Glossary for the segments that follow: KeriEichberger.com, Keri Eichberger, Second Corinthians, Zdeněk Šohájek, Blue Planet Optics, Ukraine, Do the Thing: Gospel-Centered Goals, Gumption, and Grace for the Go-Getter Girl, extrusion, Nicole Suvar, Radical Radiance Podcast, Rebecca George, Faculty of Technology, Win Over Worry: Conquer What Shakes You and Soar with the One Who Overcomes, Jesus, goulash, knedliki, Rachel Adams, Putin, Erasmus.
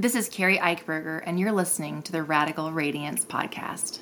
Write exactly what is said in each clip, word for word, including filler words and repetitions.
This is Keri Eichberger, and you're listening to the Radical Radiance Podcast.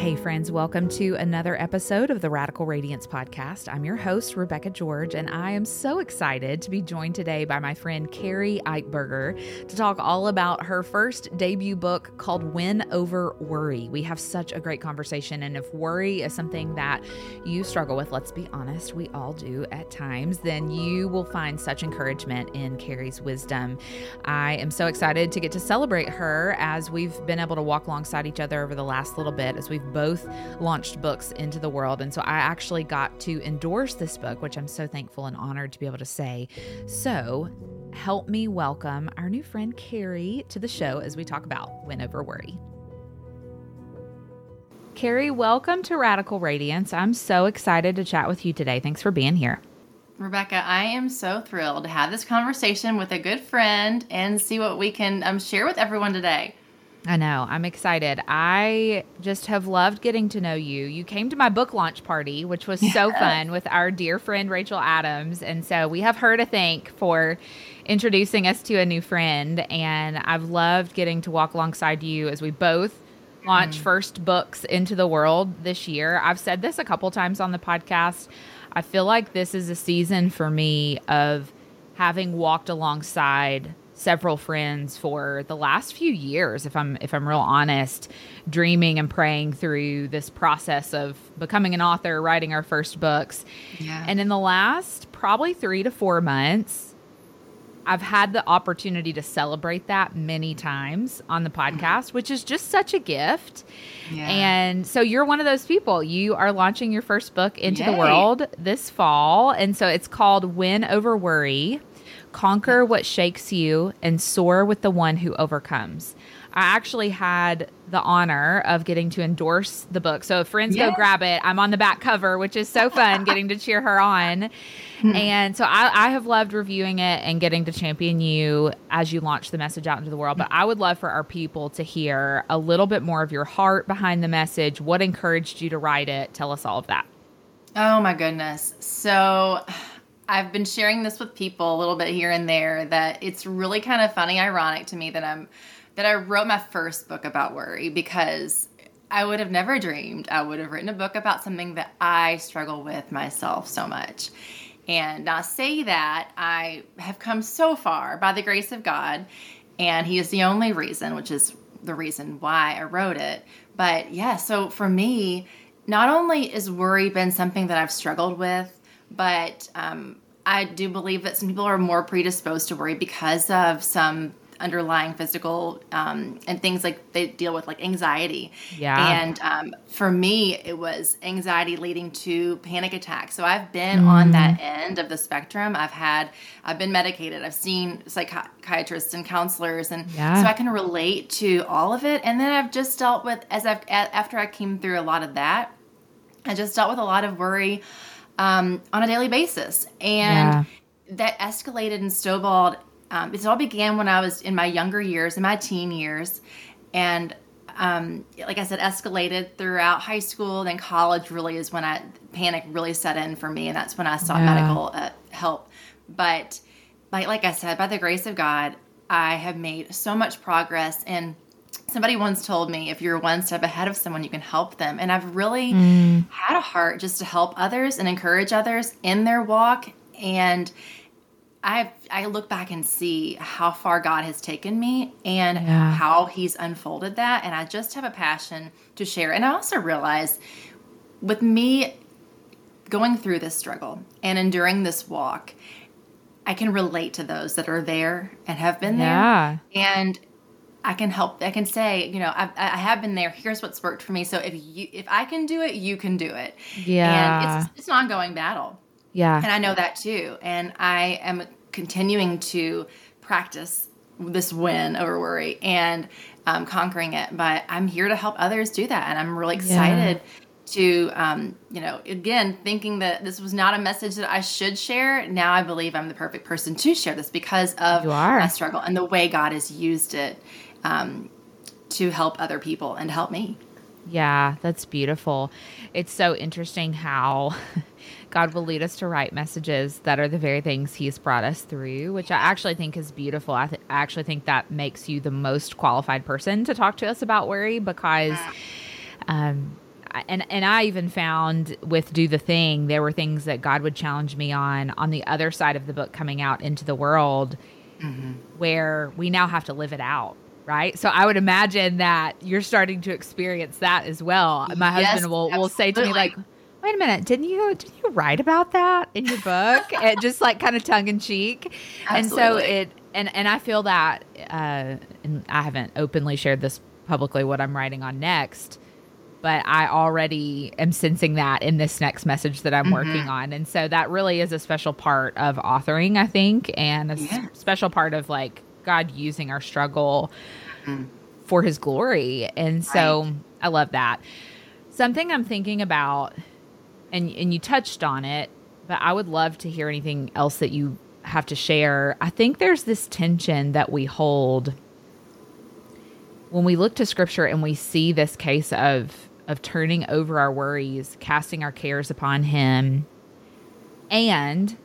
Hey friends, welcome to another episode of the Radical Radiance Podcast. I'm your host, Rebecca George, and I am so excited to be joined today by my friend Keri Eichberger to talk all about her first debut book called Win Over Worry. We have such a great conversation, and if worry is something that you struggle with, let's be honest, we all do at times, then you will find such encouragement in Keri's wisdom. I am so excited to get to celebrate her as we've been able to walk alongside each other over the last little bit as we've both launched books into the world. And so I actually got to endorse this book, which I'm so thankful and honored to be able to say. So help me welcome our new friend Keri to the show as we talk about Win Over Worry. Keri, welcome to Radical Radiance. I'm so excited to chat with you today. Thanks for being here. Rebecca, I am so thrilled to have this conversation with a good friend and see what we can um, share with everyone today. I know. I'm excited. I just have loved getting to know you. You came to my book launch party, which was yes. so fun with our dear friend, Rachel Adams. And so we have her to thank for introducing us to a new friend. And I've loved getting to walk alongside you as we both launch mm-hmm. first books into the world this year. I've said this a couple times on the podcast. I feel like this is a season for me of having walked alongside several friends for the last few years, if I'm if I'm real honest, dreaming and praying through this process of becoming an author, writing our first books. Yeah. And in the last probably three to four months, I've had the opportunity to celebrate that many times on the podcast, mm-hmm. which is just such a gift. Yeah. And so you're one of those people. You are launching your first book into Yay. the world this fall. And so it's called Win Over Worry: Conquer What Shakes You and Soar with the One Who Overcomes. I actually had the honor of getting to endorse the book. So if friends yes. go grab it, I'm on the back cover, which is so fun getting to cheer her on. Hmm. And so I, I have loved reviewing it and getting to champion you as you launch the message out into the world. But I would love for our people to hear a little bit more of your heart behind the message. What encouraged you to write it? Tell us all of that. Oh my goodness. So I've been sharing this with people a little bit here and there, that it's really kind of funny, ironic to me that I'm, that I wrote my first book about worry, because I would have never dreamed I would have written a book about something that I struggle with myself so much. And I say that I have come so far by the grace of God, and He is the only reason, which is the reason why I wrote it. But yeah, so for me, not only has worry been something that I've struggled with, But um, I do believe that some people are more predisposed to worry because of some underlying physical um, and things like they deal with, like anxiety. Yeah. And um, for me, it was anxiety leading to panic attacks. So I've been mm-hmm. on that end of the spectrum. I've had, I've been medicated. I've seen psychiatrists and counselors, and yeah. so I can relate to all of it. And then I've just dealt with, as I've after I came through a lot of that, I just dealt with a lot of worry Um, on a daily basis. And yeah. that escalated and snowballed. Um, it all began when I was in my younger years, in my teen years. And um, like I said, escalated throughout high school. Then college really is when I panic really set in for me. And that's when I sought yeah. medical uh, help. But by, like I said, by the grace of God, I have made so much progress. And somebody once told me, if you're one step ahead of someone, you can help them. And I've really mm. had a heart just to help others and encourage others in their walk. And I I look back and see how far God has taken me and yeah. how He's unfolded that. And I just have a passion to share. And I also realize with me going through this struggle and enduring this walk, I can relate to those that are there and have been yeah. there. And I can help. I can say, you know, I've, I have been there. Here's what's worked for me. So if you, if I can do it, you can do it. Yeah. And it's, it's an ongoing battle. Yeah. And I know that too. And I am continuing to practice this win over worry and um, conquering it. But I'm here to help others do that. And I'm really excited yeah. to, um, you know, again, thinking that this was not a message that I should share. Now I believe I'm the perfect person to share this because of my struggle and the way God has used it Um, to help other people and help me. Yeah, that's beautiful. It's so interesting how God will lead us to write messages that are the very things he's brought us through, which I actually think is beautiful. I, th- I actually think that makes you the most qualified person to talk to us about worry because, um, and, and I even found with Do the Thing, there were things that God would challenge me on, on the other side of the book coming out into the world mm-hmm. where we now have to live it out. Right. So I would imagine that you're starting to experience that as well. My yes, husband will, will say to me like, wait a minute, didn't you, didn't you write about that in your book? It just like kind of tongue in cheek. Absolutely. And so it, and, and I feel that, uh, and I haven't openly shared this publicly, what I'm writing on next, but I already am sensing that in this next message that I'm mm-hmm. working on. And so that really is a special part of authoring, I think, and a yeah. s- special part of like, God using our struggle mm-hmm. for his glory. And so right. I love that. Something I'm thinking about, and and you touched on it, but I would love to hear anything else that you have to share. I think there's this tension that we hold when we look to scripture and we see this case of, of turning over our worries, casting our cares upon him, and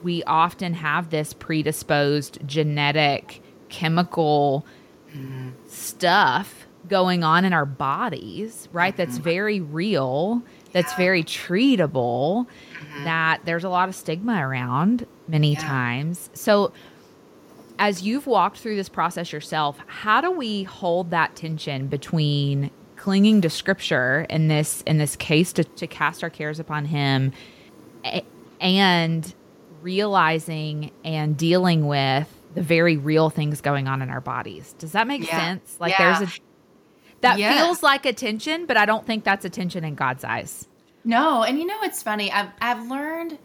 we often have this predisposed genetic chemical mm-hmm. stuff going on in our bodies, right? Mm-hmm. That's very real, that's yeah. very treatable, mm-hmm. that there's a lot of stigma around many yeah. times. So as you've walked through this process yourself, how do we hold that tension between clinging to scripture in this, in this case to, to cast our cares upon him and realizing and dealing with the very real things going on in our bodies? Does that make yeah. sense? Like yeah. there's a, that yeah. feels like a tension, but I don't think that's a tension in God's eyes. No. And you know, it's funny. I've, I've learned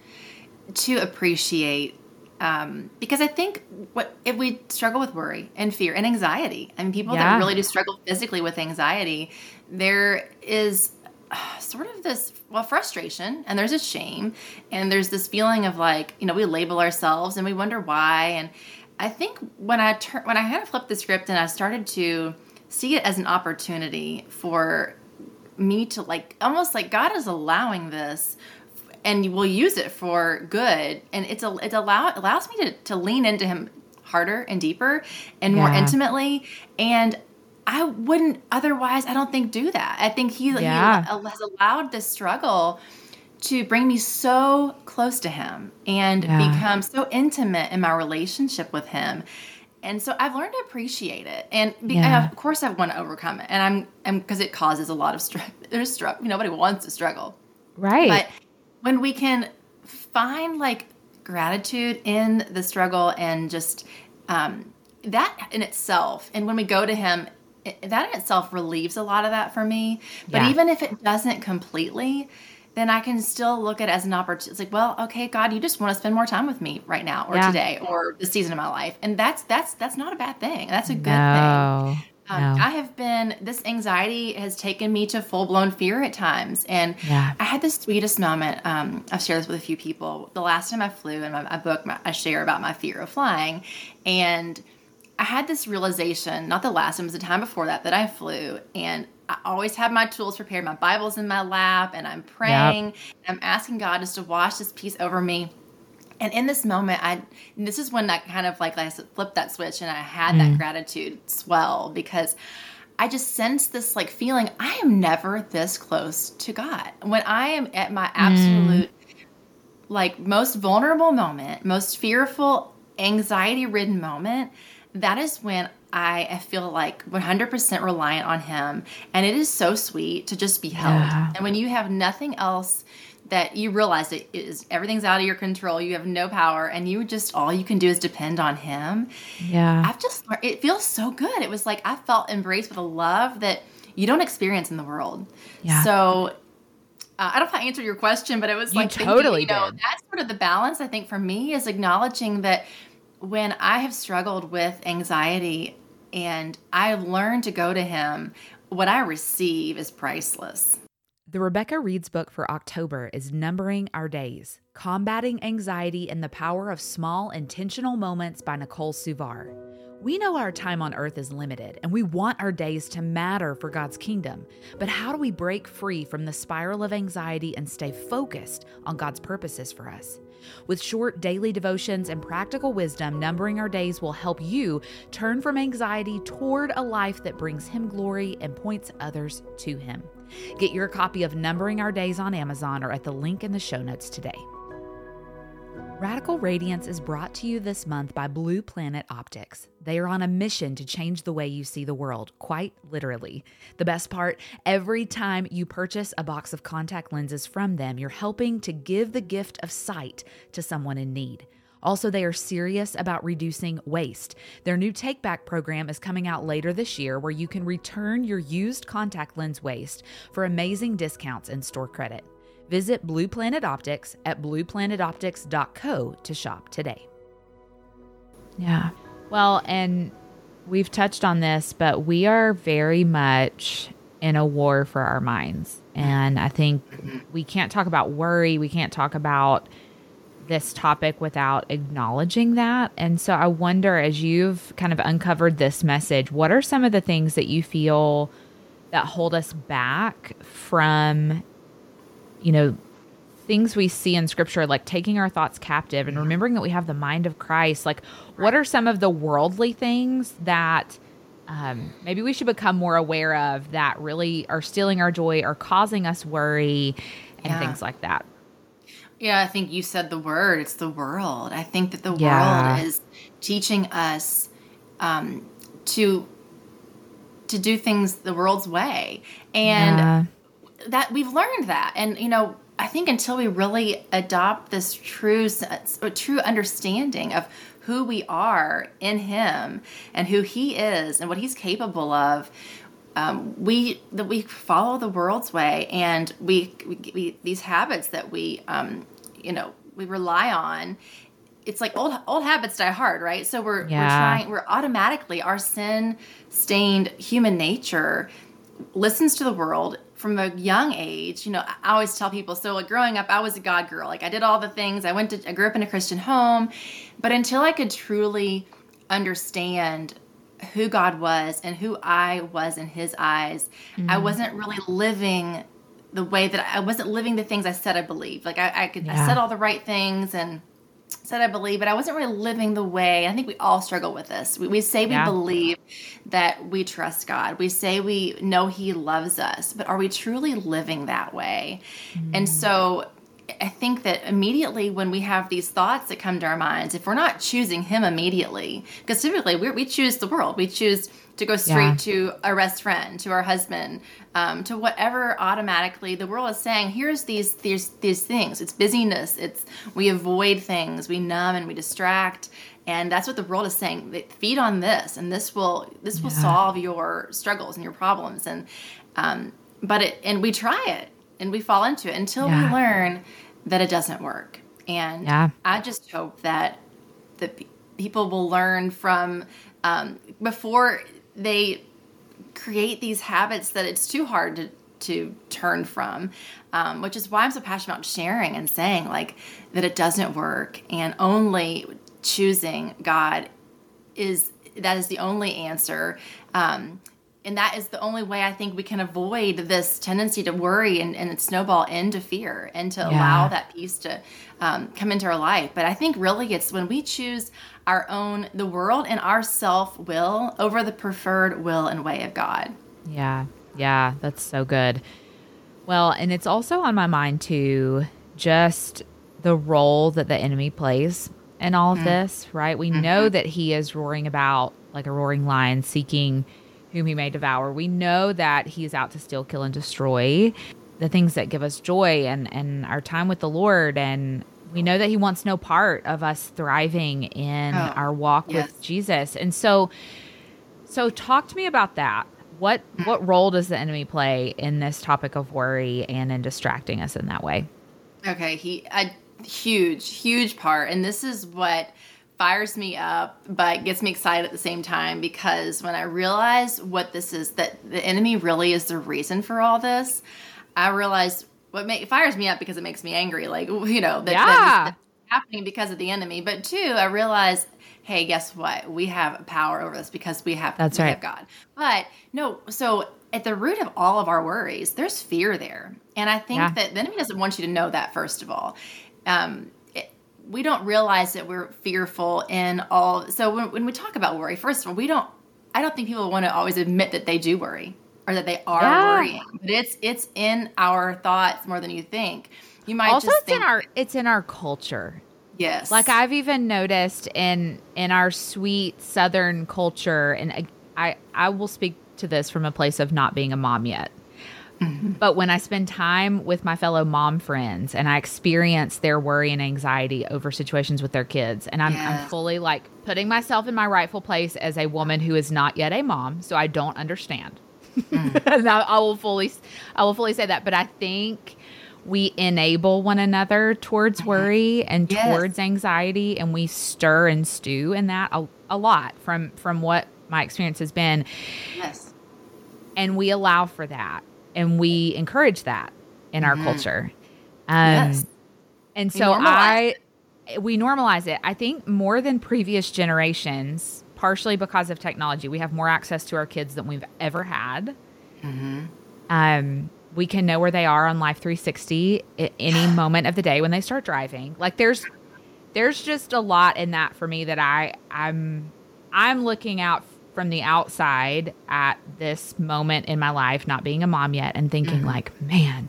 to appreciate, um, because I think what if we struggle with worry and fear and anxiety, I mean, people yeah. that really do struggle physically with anxiety, there is sort of this, well, frustration, and there's a shame, and there's this feeling of like, you know, we label ourselves and we wonder why. And I think when I tur- when I kind of flipped the script and I started to see it as an opportunity for me to like, almost like God is allowing this and will use it for good. And it's a, it allow, allows me to, to lean into him harder and deeper and yeah. more intimately. And I wouldn't otherwise, I don't think, do that. I think he, yeah. he has allowed this struggle to bring me so close to him and yeah. become so intimate in my relationship with him. And so I've learned to appreciate it. And, be, yeah. and of course I want to overcome it. And I'm, because it causes a lot of struggle. There's struggle. Nobody wants to struggle. Right. But when we can find like gratitude in the struggle and just um, that in itself, and when we go to him, It, that in itself relieves a lot of that for me. But yeah. even if it doesn't completely, then I can still look at it as an opportunity. It's like, well, okay, God, you just want to spend more time with me right now or yeah. today or the season of my life. And that's, that's, that's not a bad thing. That's a good no. thing. Um, no. I have been, this anxiety has taken me to full blown fear at times. And yeah. I had the sweetest moment. Um, I've shared this with a few people. The last time I flew in my, my book, my, I share about my fear of flying, and I had this realization, not the last time, it was the time before that, that I flew, and I always have my tools prepared. My Bible's in my lap, and I'm praying, yep. and I'm asking God just to wash this peace over me. And in this moment, I, this is when I kind of like, I flipped that switch, and I had mm. that gratitude swell, because I just sensed this like feeling, I am never this close to God. When I am at my absolute, mm. like most vulnerable moment, most fearful, anxiety-ridden moment, that is when I feel like one hundred percent reliant on him. And it is so sweet to just be held. Yeah. And when you have nothing else, that you realize it is, everything's out of your control, you have no power, and you just, all you can do is depend on him. Yeah. I've just, it feels so good. It was like, I felt embraced with a love that you don't experience in the world. Yeah. So Uh, I don't know if I answered your question, but it was you like, totally thinking, you know, did. That's sort of the balance, I think, for me, is acknowledging that when I have struggled with anxiety and I've learned to go to him, what I receive is priceless. The Rebecca Reads book for October is Numbering Our Days: Combating Anxiety in the Power of Small Intentional Moments by Nicole Suvar. We know our time on earth is limited, and we want our days to matter for God's kingdom. But how do we break free from the spiral of anxiety and stay focused on God's purposes for us? With short daily devotions and practical wisdom, Numbering Our Days will help you turn from anxiety toward a life that brings Him glory and points others to Him. Get your copy of Numbering Our Days on Amazon or at the link in the show notes today. Radical Radiance is brought to you this month by Blue Planet Optics. They are on a mission to change the way you see the world, quite literally. The best part, every time you purchase a box of contact lenses from them, you're helping to give the gift of sight to someone in need. Also, they are serious about reducing waste. Their new take-back program is coming out later this year where you can return your used contact lens waste for amazing discounts and store credit. Visit Blue Planet Optics at blue planet optics dot co to shop today. Yeah. Well, and we've touched on this, but we are very much in a war for our minds. And I think we can't talk about worry. We can't talk about this topic without acknowledging that. And so I wonder, as you've kind of uncovered this message, what are some of the things that you feel that hold us back from, you know, things we see in scripture, like taking our thoughts captive and remembering that we have the mind of Christ? Like, what are some of the worldly things that um, maybe we should become more aware of that really are stealing our joy or causing us worry and yeah. things like that? Yeah, I think you said the word, it's the world. I think that the yeah. world is teaching us um, to, to do things the world's way. And yeah. that we've learned that. And, you know, I think until we really adopt this true sense, or true understanding of who we are in Him and who He is and what He's capable of, um, we, that we follow the world's way, and we, we, we these habits that we, um, you know, we rely on. It's like old, old habits die hard, right? So we're, yeah. we're trying, we're automatically, our sin stained human nature listens to the world from a young age. You know, I always tell people, so like growing up, I was a God girl. Like I did all the things. I went to, I grew up in a Christian home, but until I could truly understand who God was and who I was in His eyes, mm-hmm. I wasn't really living the way that I, I wasn't living the things I said I believed. Like I, I could, yeah. I said all the right things and said I believe, but I wasn't really living the way. I think we all struggle with this. We, we say we yeah. believe that we trust God. We say we know He loves us, but are we truly living that way? Mm. And so I think that immediately when we have these thoughts that come to our minds, if we're not choosing Him immediately, because typically we we choose the world, we choose to go straight yeah. to our best friend, to our husband, um, to whatever. Automatically, the world is saying, "Here's these, these, these things." It's busyness. It's we avoid things, we numb and we distract, and that's what the world is saying. Feed on this, and this will this yeah. will solve your struggles and your problems. And um, but it and we try it and we fall into it until yeah. we learn that it doesn't work. And yeah. I just hope that the pe- people will learn from um, before they create these habits that it's too hard to, to turn from, um, which is why I'm so passionate about sharing and saying like that it doesn't work, and only choosing God is, that is the only answer. Um, and that is the only way I think we can avoid this tendency to worry and, and snowball into fear, and to yeah. allow that peace to um, come into our life. But I think really it's when we choose our own, the world and our self-will over the preferred will and way of God. Yeah. Yeah. That's so good. Well, and it's also on my mind too, just the role that the enemy plays in all of mm. this, right? We mm-hmm. know that he is roaring about like a roaring lion, seeking whom he may devour. We know that he is out to steal, kill, and destroy the things that give us joy and, and our time with the Lord. And we know that he wants no part of us thriving in oh, our walk yes. with Jesus. And so, so talk to me about that. What, what role does the enemy play in this topic of worry and in distracting us in that way? Okay. He, a huge, huge part. And this is what fires me up, but gets me excited at the same time, because when I realize what this is, that the enemy really is the reason for all this, I realized What make, it fires me up because it makes me angry, like, you know, that, yeah. that, that's happening because of the enemy. But two, I realized hey, guess what? We have power over this because we have, That's we right. have God. But no, so at the root of all of our worries, there's fear there. And I think yeah. that the enemy doesn't want you to know that, first of all. Um, it, we don't realize that we're fearful in all. So when, when we talk about worry, first of all, we don't, I don't think people want to always admit that they do worry or that they are yeah. worrying. But it's it's in our thoughts more than you think. You might also just it's think in our it's in our culture. Yes. Like I've even noticed in in our sweet Southern culture, and I I will speak to this from a place of not being a mom yet. Mm-hmm. But when I spend time with my fellow mom friends and I experience their worry and anxiety over situations with their kids, and I'm, yeah. I'm fully like putting myself in my rightful place as a woman who is not yet a mom, so I don't understand. Mm. And I, I will fully, I will fully say that. But I think we enable one another towards worry and yes. towards anxiety, and we stir and stew in that a, a lot from from what my experience has been. Yes, and we allow for that. And we encourage that in our mm-hmm. culture. Um, yes. And so I, it. we normalize it. I think more than previous generations, partially because of technology, we have more access to our kids than we've ever had. Mm-hmm. Um, we can know where they are on Life three sixty at any moment of the day when they start driving. Like there's, there's just a lot in that for me that I, I'm, I'm looking out for from the outside at this moment in my life, not being a mom yet, and thinking mm-hmm. like, man,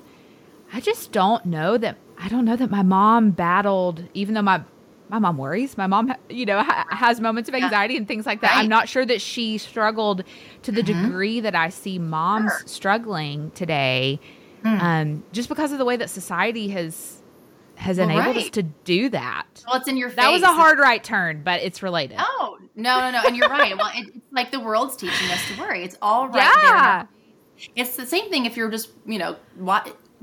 I just don't know that. I don't know that my mom battled, even though my, my mom worries, my mom, you know, ha- has moments of anxiety yeah. and things like that. Right. I'm not sure that she struggled to the mm-hmm. degree that I see moms sure. struggling today. Mm. Um, just because of the way that society has, has well, enabled right. us to do that. Well, it's in your face. That was a hard right turn, but it's related. Oh, no, no, no. And you're right. Well, it, it's like the world's teaching us to worry. It's all right yeah. there. It's the same thing if you're just, you know,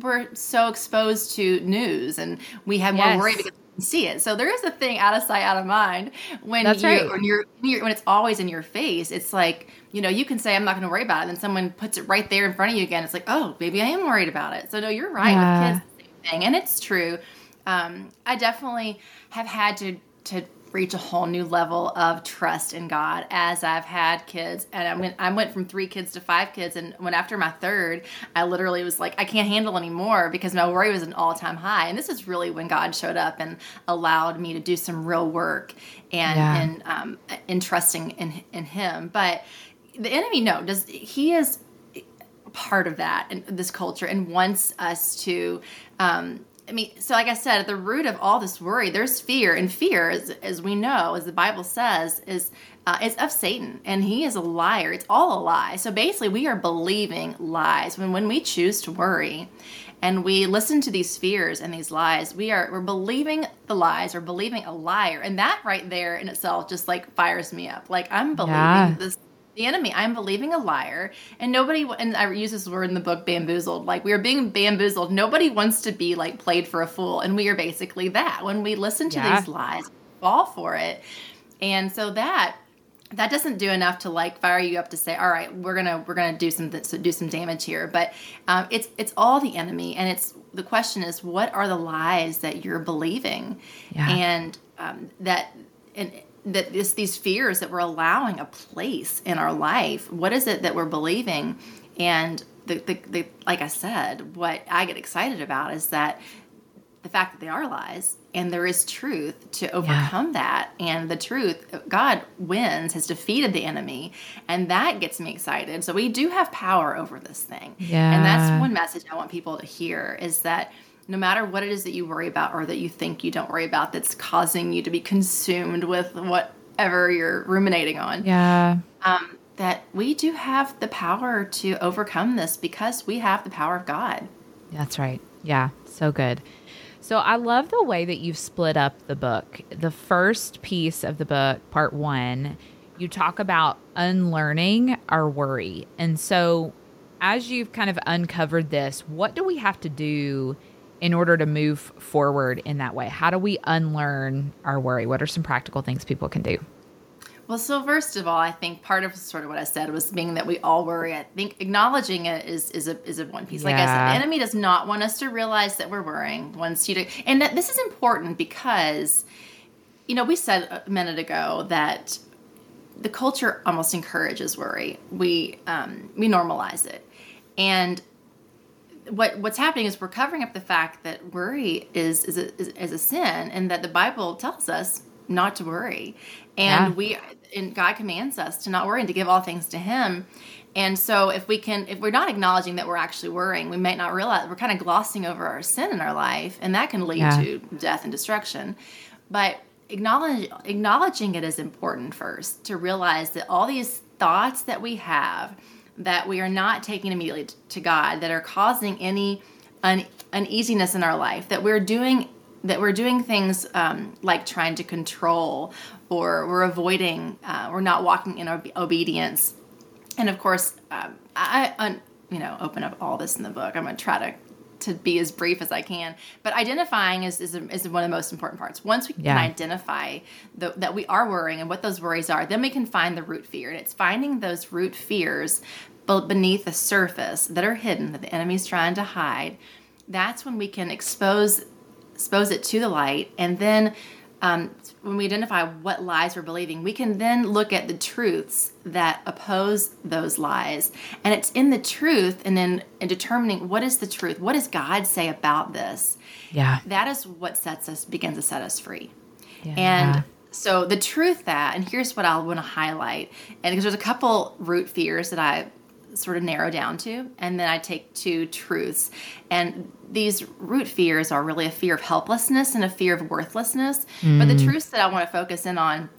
we're so exposed to news and we have more yes. worry because we can see it. So there is a thing out of sight, out of mind. When That's you, right. when, you're, when, you're, when it's always in your face, it's like, you know, you can say, I'm not going to worry about it. And then someone puts it right there in front of you again. It's like, oh, maybe I am worried about it. So no, you're right. Yeah. With kids, it's the same thing. And it's true. Um, I definitely have had to, to reach a whole new level of trust in God as I've had kids. And I went, I went from three kids to five kids. And when after my third, I literally was like, I can't handle anymore because my worry was an all time high. And this is really when God showed up and allowed me to do some real work and, yeah. and, um, and trusting in, in him. But the enemy, no, does he is part of that and this culture and wants us to, um, I mean, so like I said, at the root of all this worry, there's fear, and fear, as, as we know, as the Bible says, is uh, is of Satan, and he is a liar. It's all a lie. So basically, we are believing lies. When when we choose to worry, and we listen to these fears and these lies, we are we're believing the lies, or believing a liar, and that right there in itself just like fires me up. Like I'm believing yeah. this. The enemy, I'm believing a liar, and nobody, and I use this word in the book, bamboozled, like we are being bamboozled. Nobody wants to be like played for a fool. And we are basically that when we listen to yeah. these lies, we fall for it. And so that, that doesn't do enough to like fire you up to say, all right, we're going to, we're going to do some, do some damage here. But um, it's, it's all the enemy. And it's, the question is, what are the lies that you're believing? Yeah. And um, that, and that this, these fears that we're allowing a place in our life, what is it that we're believing? And the, the, the, like I said, what I get excited about is that the fact that they are lies and there is truth to overcome yeah. that. And the truth, God wins, has defeated the enemy. And that gets me excited. So we do have power over this thing. Yeah. And that's one message I want people to hear is that no matter what it is that you worry about or that you think you don't worry about that's causing you to be consumed with whatever you're ruminating on, yeah, um, that we do have the power to overcome this because we have the power of God. That's right. Yeah, so good. So I love the way that you've split up the book. The first piece of the book, part one, you talk about unlearning our worry. And so as you've kind of uncovered this, what do we have to do in order to move forward in that way? How do we unlearn our worry? What are some practical things people can do? Well, so first of all, I think part of sort of what I said was being that we all worry. I think acknowledging it is is a is a one piece. Yeah. Like I said, the enemy does not want us to realize that we're worrying. Wants you to, and that this is important because you know, we said a minute ago that the culture almost encourages worry. We um, we normalize it. And what what's happening is we're covering up the fact that worry is is a, is, is a sin, and that the Bible tells us not to worry. And yeah. we and God commands us to not worry and to give all things to Him. And so if we can, if we're not acknowledging that we're actually worrying, we might not realize we're kind of glossing over our sin in our life, and that can lead yeah. to death and destruction. But acknowledge, acknowledging it is important first, to realize that all these thoughts that we have that we are not taking immediately t- to God, that are causing any un- uneasiness in our life, that we're doing that we're doing things um, like trying to control, or we're avoiding, uh, we're not walking in ob- obedience. And of course, um, I, un, you know, open up all this in the book. I'm going to try to to be as brief as I can. But identifying is is, is one of the most important parts. Once we yeah. can identify the, that we are worrying and what those worries are, then we can find the root fear. And it's finding those root fears beneath the surface that are hidden, that the enemy's trying to hide. That's when we can expose expose it to the light, and then. Um, when we identify what lies we're believing, we can then look at the truths that oppose those lies. And it's in the truth and in, in determining what is the truth, what does God say about this? Yeah. That is what sets us, begins to set us free. Yeah. And so the truth that, and here's what I want to highlight, and because there's a couple root fears that I sort of narrow down to, and then I take two truths. And these root fears are really a fear of helplessness and a fear of worthlessness. Mm. But the truths that I want to focus in on,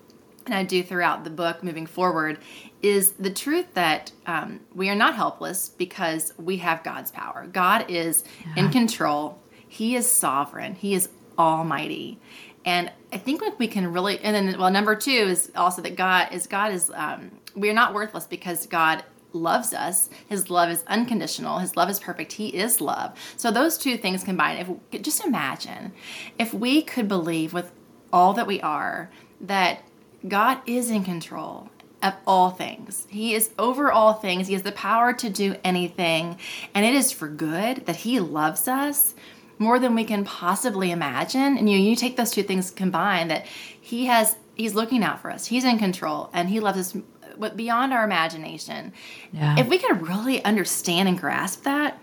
and I do throughout the book moving forward, is the truth that um, we are not helpless because we have God's power. God is yeah. in control. He is sovereign. He is almighty. And I think like we can really, and then, well, number two is also that God is, God is, um, we are not worthless because God loves us. His love is unconditional. His love is perfect. He is love. So those two things combined, if just imagine if we could believe with all that we are that God is in control of all things. He is over all things. He has the power to do anything, and it is for good, that He loves us more than we can possibly imagine. And you you take those two things combined, that He has, He's looking out for us. He's in control, and He loves us but beyond our imagination. Yeah. If we could really understand and grasp that,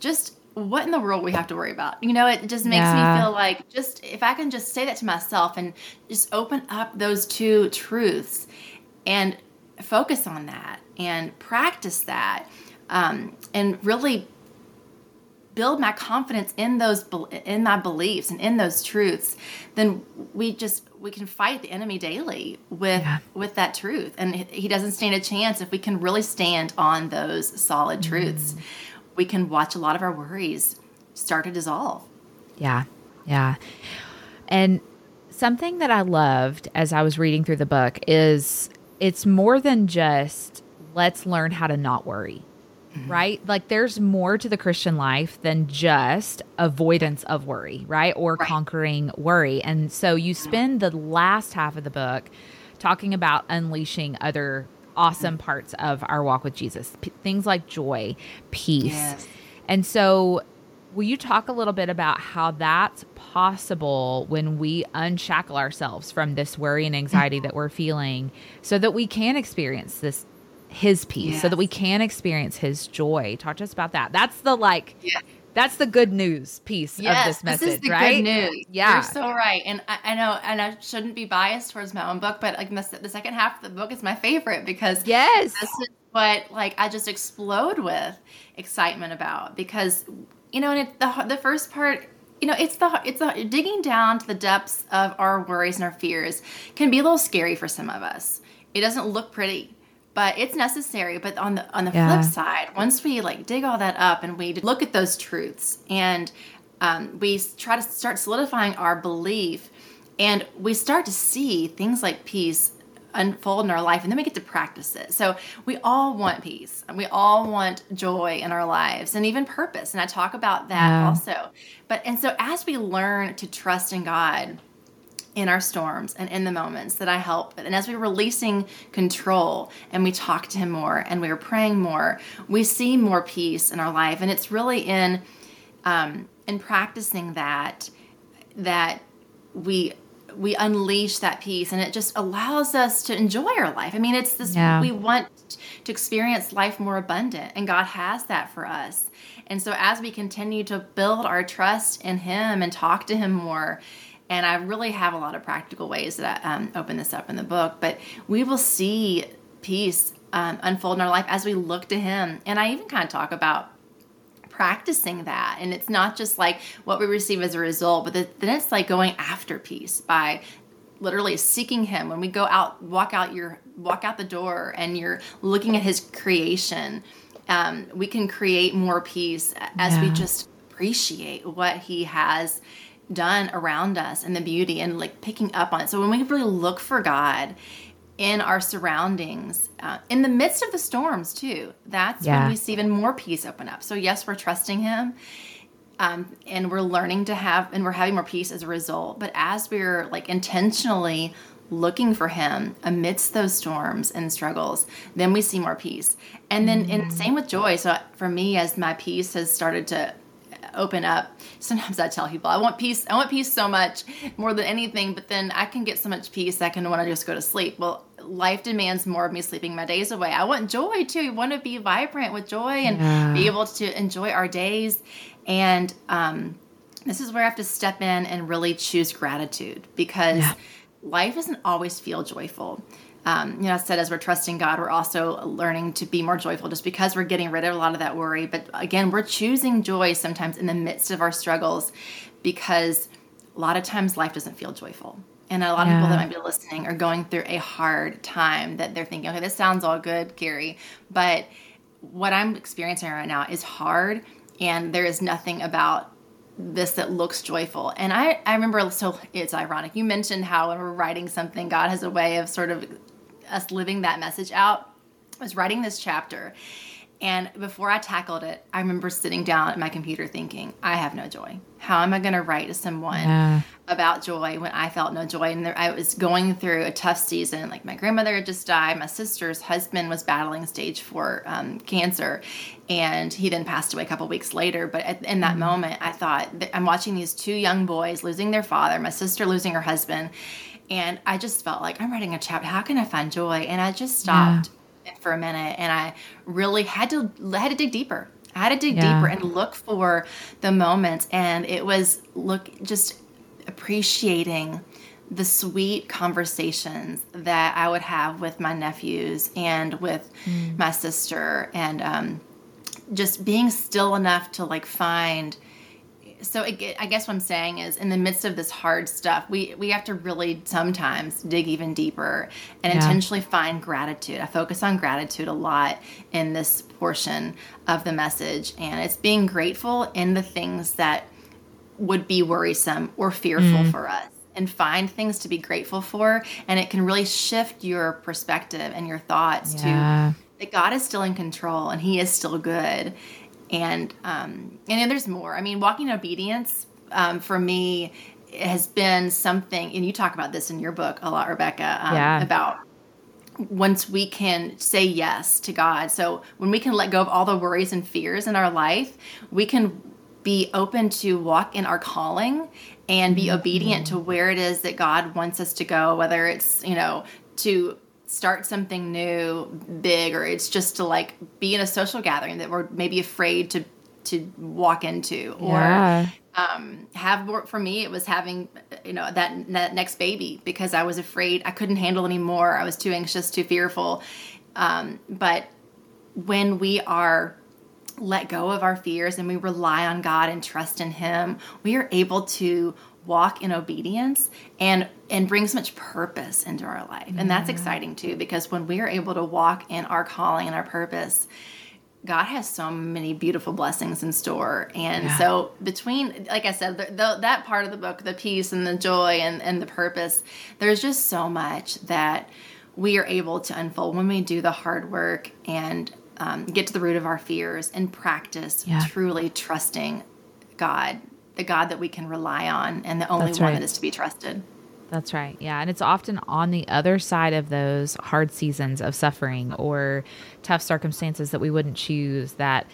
just what in the world we have to worry about. You know, it just makes yeah. me feel like, just if I can just say that to myself and just open up those two truths and focus on that and practice that, um, and really build my confidence in those, in my beliefs and in those truths, then we just we can fight the enemy daily with yeah. with that truth, and he doesn't stand a chance if we can really stand on those solid mm. truths. We can watch a lot of our worries start to dissolve. Yeah, yeah. And something that I loved as I was reading through the book is it's more than just let's learn how to not worry. Right? Like there's more to the Christian life than just avoidance of worry, right? Or right. conquering worry. And so you spend the last half of the book talking about unleashing other awesome parts of our walk with Jesus, P- things like joy, peace. Yes. And so will you talk a little bit about how that's possible when we unshackle ourselves from this worry and anxiety that we're feeling, so that we can experience this His peace, yes. so that we can experience His joy. Talk to us about that. That's the like, yes. that's the good news piece yes, of this message, this is the right? Good news. Yeah, you're so right. And I, I know, and I shouldn't be biased towards my own book, but like the, the second half of the book is my favorite because yes, this is what like I just explode with excitement about, because you know, and it, the the first part. You know, it's the it's the digging down to the depths of our worries and our fears can be a little scary for some of us. It doesn't look pretty. But it's necessary. But on the on the yeah. flip side, once we like dig all that up and we look at those truths and um, we try to start solidifying our belief, and we start to see things like peace unfold in our life, and then we get to practice it. So we all want peace, and we all want joy in our lives, and even purpose. And I talk about that yeah. also. But and so as we learn to trust in God in our storms and in the moments that I help. And as we're releasing control and we talk to Him more and we're praying more, we see more peace in our life. And it's really in um, in practicing that that we we unleash that peace, and it just allows us to enjoy our life. I mean, it's this, yeah. we want to experience life more abundant, and God has that for us. And so as we continue to build our trust in Him and talk to Him more, and I really have a lot of practical ways that I um, open this up in the book, but we will see peace um, unfold in our life as we look to Him. And I even kind of talk about practicing that. And it's not just like what we receive as a result, but then it's like going after peace by literally seeking Him. When we go out, walk out your, walk out the door and you're looking at His creation, um, we can create more peace as yeah. we just appreciate what He has done around us and the beauty and like picking up on it. So when we really look for God in our surroundings, uh, in the midst of the storms too, that's yeah. when we see even more peace open up. So yes, we're trusting Him, um, and we're learning to have, and we're having more peace as a result. But as we're like intentionally looking for Him amidst those storms and struggles, then we see more peace. And then, mm-hmm. and same with joy. So for me, as my peace has started to open up, sometimes I tell people I want peace I want peace so much more than anything, but then I can get so much peace I can want to just go to sleep. Well, life demands more of me sleeping my days away. I want joy too. We want to be vibrant with joy and yeah. be able to enjoy our days. And um this is where I have to step in and really choose gratitude, because yeah. life doesn't always feel joyful. Um, you know, I said, as we're trusting God, we're also learning to be more joyful just because we're getting rid of a lot of that worry. But again, we're choosing joy sometimes in the midst of our struggles, because a lot of times life doesn't feel joyful. And a lot yeah. of people that might be listening are going through a hard time that they're thinking, okay, this sounds all good, Keri, but what I'm experiencing right now is hard, and there is nothing about this that looks joyful. And I, I remember, so it's ironic. You mentioned how when we're writing something, God has a way of sort of us living that message out. I was writing this chapter, and before I tackled it, I remember sitting down at my computer thinking, I have no joy. How am I going to write to someone yeah. about joy when I felt no joy? And there, I was going through a tough season. Like, my grandmother had just died. My sister's husband was battling stage four um, cancer, and he then passed away a couple weeks later. But at, in that mm-hmm. moment, I thought, I'm watching these two young boys losing their father, my sister losing her husband, and I just felt like, I'm writing a chapter. How can I find joy? And I just stopped yeah. for a minute, and I really had to I had to dig deeper. I had to dig yeah. deeper and look for the moments. And it was look just appreciating the sweet conversations that I would have with my nephews and with mm. my sister, and um, just being still enough to like find. So it, I guess what I'm saying is, in the midst of this hard stuff, we, we have to really sometimes dig even deeper and yeah. intentionally find gratitude. I focus on gratitude a lot in this portion of the message, and it's being grateful in the things that would be worrisome or fearful mm-hmm. for us, and find things to be grateful for. And it can really shift your perspective and your thoughts yeah. to that God is still in control and He is still good. And, um, and then there's more. I mean, walking in obedience, um, for me has been something, and you talk about this in your book a lot, Rebecca, um, yeah. about once we can say yes to God. So when we can let go of all the worries and fears in our life, we can be open to walk in our calling and be mm-hmm. obedient to where it is that God wants us to go, whether it's, you know, to start something new, big, or it's just to like be in a social gathering that we're maybe afraid to to walk into, or yeah. um, have work. For me, it was having, you know, that, that next baby, because I was afraid I couldn't handle anymore. I was too anxious, too fearful. Um, but when we are let go of our fears and we rely on God and trust in Him, we are able to walk in obedience and and bring so much purpose into our life. And that's exciting too, because when we are able to walk in our calling and our purpose, God has so many beautiful blessings in store. And yeah. so between, like I said, the, the, that part of the book, the peace and the joy and, and the purpose, there's just so much that we are able to unfold when we do the hard work and um, get to the root of our fears and practice yeah. truly trusting God, the God that we can rely on, and the only That's one right. that is to be trusted. That's right. Yeah. And it's often on the other side of those hard seasons of suffering or tough circumstances that we wouldn't choose, that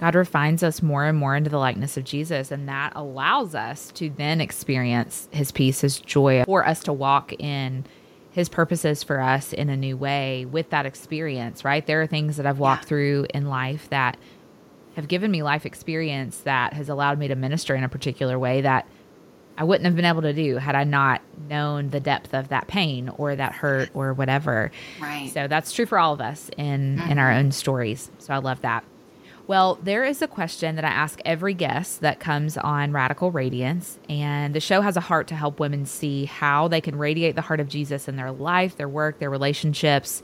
God refines us more and more into the likeness of Jesus, and that allows us to then experience his peace, his joy, for us to walk in his purposes for us in a new way with that experience, right? There are things that I've walked yeah. through in life that have given me life experience that has allowed me to minister in a particular way that I wouldn't have been able to do had I not known the depth of that pain or that hurt or whatever. Right. So that's true for all of us in, mm-hmm. in our own stories. So I love that. Well, there is a question that I ask every guest that comes on Radical Radiance, and the show has a heart to help women see how they can radiate the heart of Jesus in their life, their work, their relationships.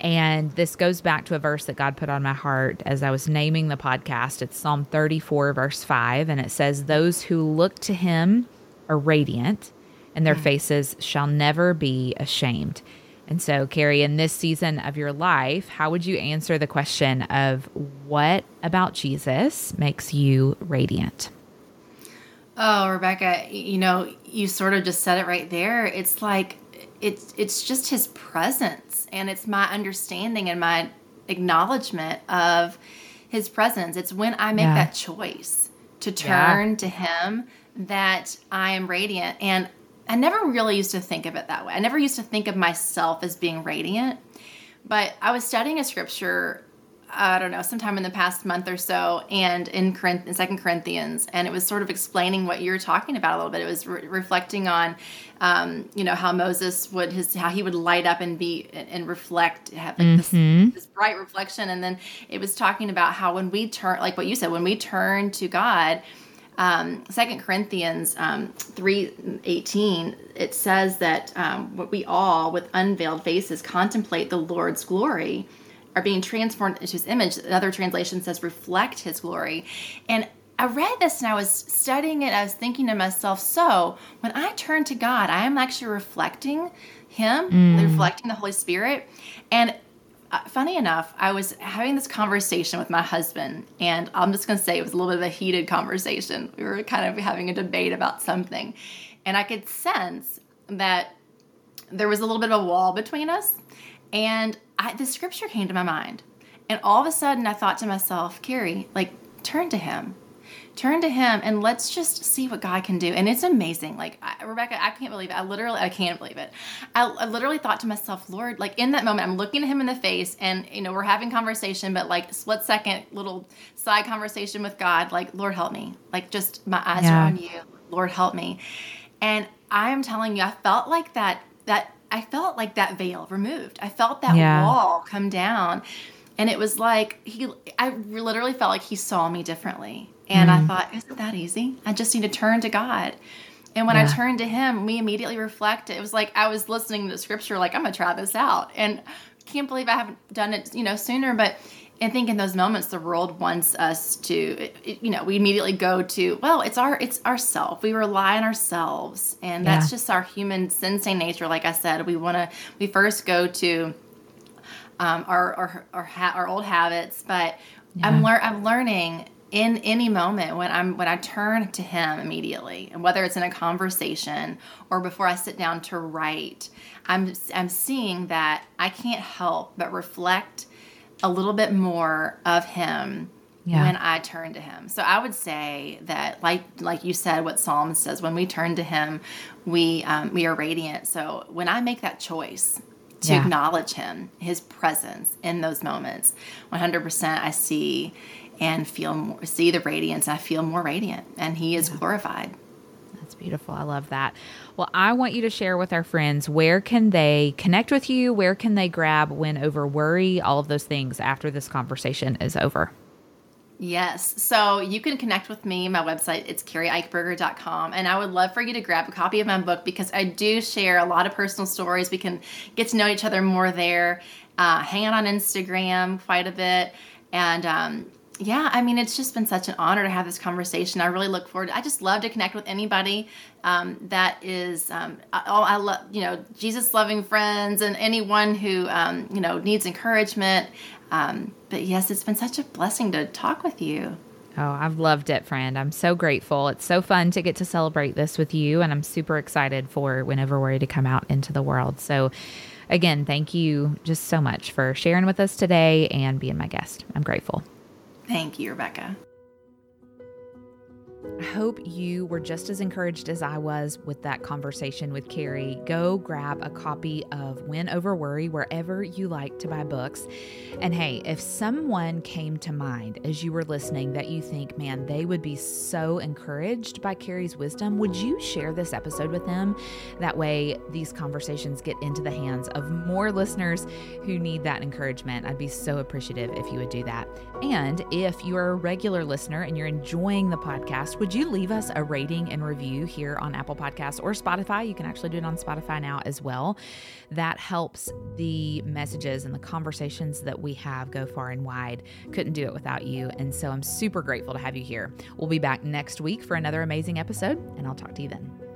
And this goes back to a verse that God put on my heart as I was naming the podcast. It's Psalm thirty-four, verse five, and it says, "Those who look to him are radiant, and their faces shall never be ashamed." And so, Keri, in this season of your life, how would you answer the question of what about Jesus makes you radiant? Oh, Rebecca, you know, you sort of just said it right there. It's like, it's it's just his presence, and it's my understanding and my acknowledgement of his presence. It's when I make yeah. that choice to turn yeah. to him that I am radiant. And I never really used to think of it that way. I never used to think of myself as being radiant, but I was studying a scripture, I don't know, sometime in the past month or so, and in, Corinth- in Second Corinthians, and it was sort of explaining what you were talking about a little bit. It was re- reflecting on, um, you know, how Moses would his how he would light up and be and, and reflect, have like mm-hmm. this, this bright reflection, and then it was talking about how when we turn, like what you said, when we turn to God. Um, Second Corinthians um, three eighteen, it says that um, we all, with unveiled faces, contemplate the Lord's glory, are being transformed into his image. Another translation says reflect his glory. And I read this and I was studying it. I was thinking to myself, so when I turn to God, I am actually reflecting him, mm. reflecting the Holy Spirit. And Uh, funny enough, I was having this conversation with my husband, and I'm just going to say it was a little bit of a heated conversation. We were kind of having a debate about something, and I could sense that there was a little bit of a wall between us, and I, the scripture came to my mind, and all of a sudden I thought to myself, Keri, like, turn to him. Turn to him and let's just see what God can do. And it's amazing. Like, I, Rebecca, I can't believe it. I literally, I can't believe it. I, I literally thought to myself, Lord, like in that moment, I'm looking at him in the face and, you know, we're having conversation, but like split second little side conversation with God. Like, Lord, help me. Like, just my eyes yeah. are on you. Lord, help me. And I am telling you, I felt like that, that I felt like that veil removed. I felt that yeah. wall come down. And it was like, he, I literally felt like he saw me differently. And mm. I thought, isn't that easy? I just need to turn to God. And when yeah. I turned to him, we immediately reflected. It was like I was listening to scripture, like, I'm going to try this out. And I can't believe I haven't done it, you know, sooner. But I think in those moments, the world wants us to, you know, we immediately go to, well, it's our, it's ourself. We rely on ourselves. And that's yeah. just our human sensei nature. Like I said, we want to, we first go to um, our, our, our, ha- our old habits. But yeah. I'm lear- I'm learning in any moment when I'm, when I turn to him immediately, and whether it's in a conversation or before I sit down to write, I'm, I'm seeing that I can't help but reflect a little bit more of him yeah. when I turn to him. So I would say that, like, like you said, what Psalm says, when we turn to him, we, um, we are radiant. So when I make that choice to yeah. acknowledge him, his presence in those moments, one hundred percent I see and feel more, see the radiance. I feel more radiant, and he is yeah. glorified. That's beautiful. I love that. Well, I want you to share with our friends, where can they connect with you? Where can they grab Win Over Worry? All of those things after this conversation is over. Yes. So you can connect with me. My website, it's Keri Eichberger dot com. And I would love for you to grab a copy of my book, because I do share a lot of personal stories. We can get to know each other more there. Uh, hang out on Instagram quite a bit. And, um, yeah, I mean, it's just been such an honor to have this conversation. I really look forward to, I just love to connect with anybody um, that is, um, all I love, you know, Jesus-loving friends and anyone who, um, you know, needs encouragement. Um, but yes, it's been such a blessing to talk with you. Oh, I've loved it, friend. I'm so grateful. It's so fun to get to celebrate this with you, and I'm super excited for Win Over Worry to come out into the world. So again, thank you just so much for sharing with us today and being my guest. I'm grateful. Thank you, Rebecca. I hope you were just as encouraged as I was with that conversation with Keri. Go grab a copy of Win Over Worry wherever you like to buy books. And hey, if someone came to mind as you were listening that you think, man, they would be so encouraged by Keri's wisdom, would you share this episode with them? That way these conversations get into the hands of more listeners who need that encouragement. I'd be so appreciative if you would do that. And if you're a regular listener and you're enjoying the podcast, would you leave us a rating and review here on Apple Podcasts or Spotify? You can actually do it on Spotify now as well. That helps the messages and the conversations that we have go far and wide. Couldn't do it without you. And so I'm super grateful to have you here. We'll be back next week for another amazing episode, and I'll talk to you then.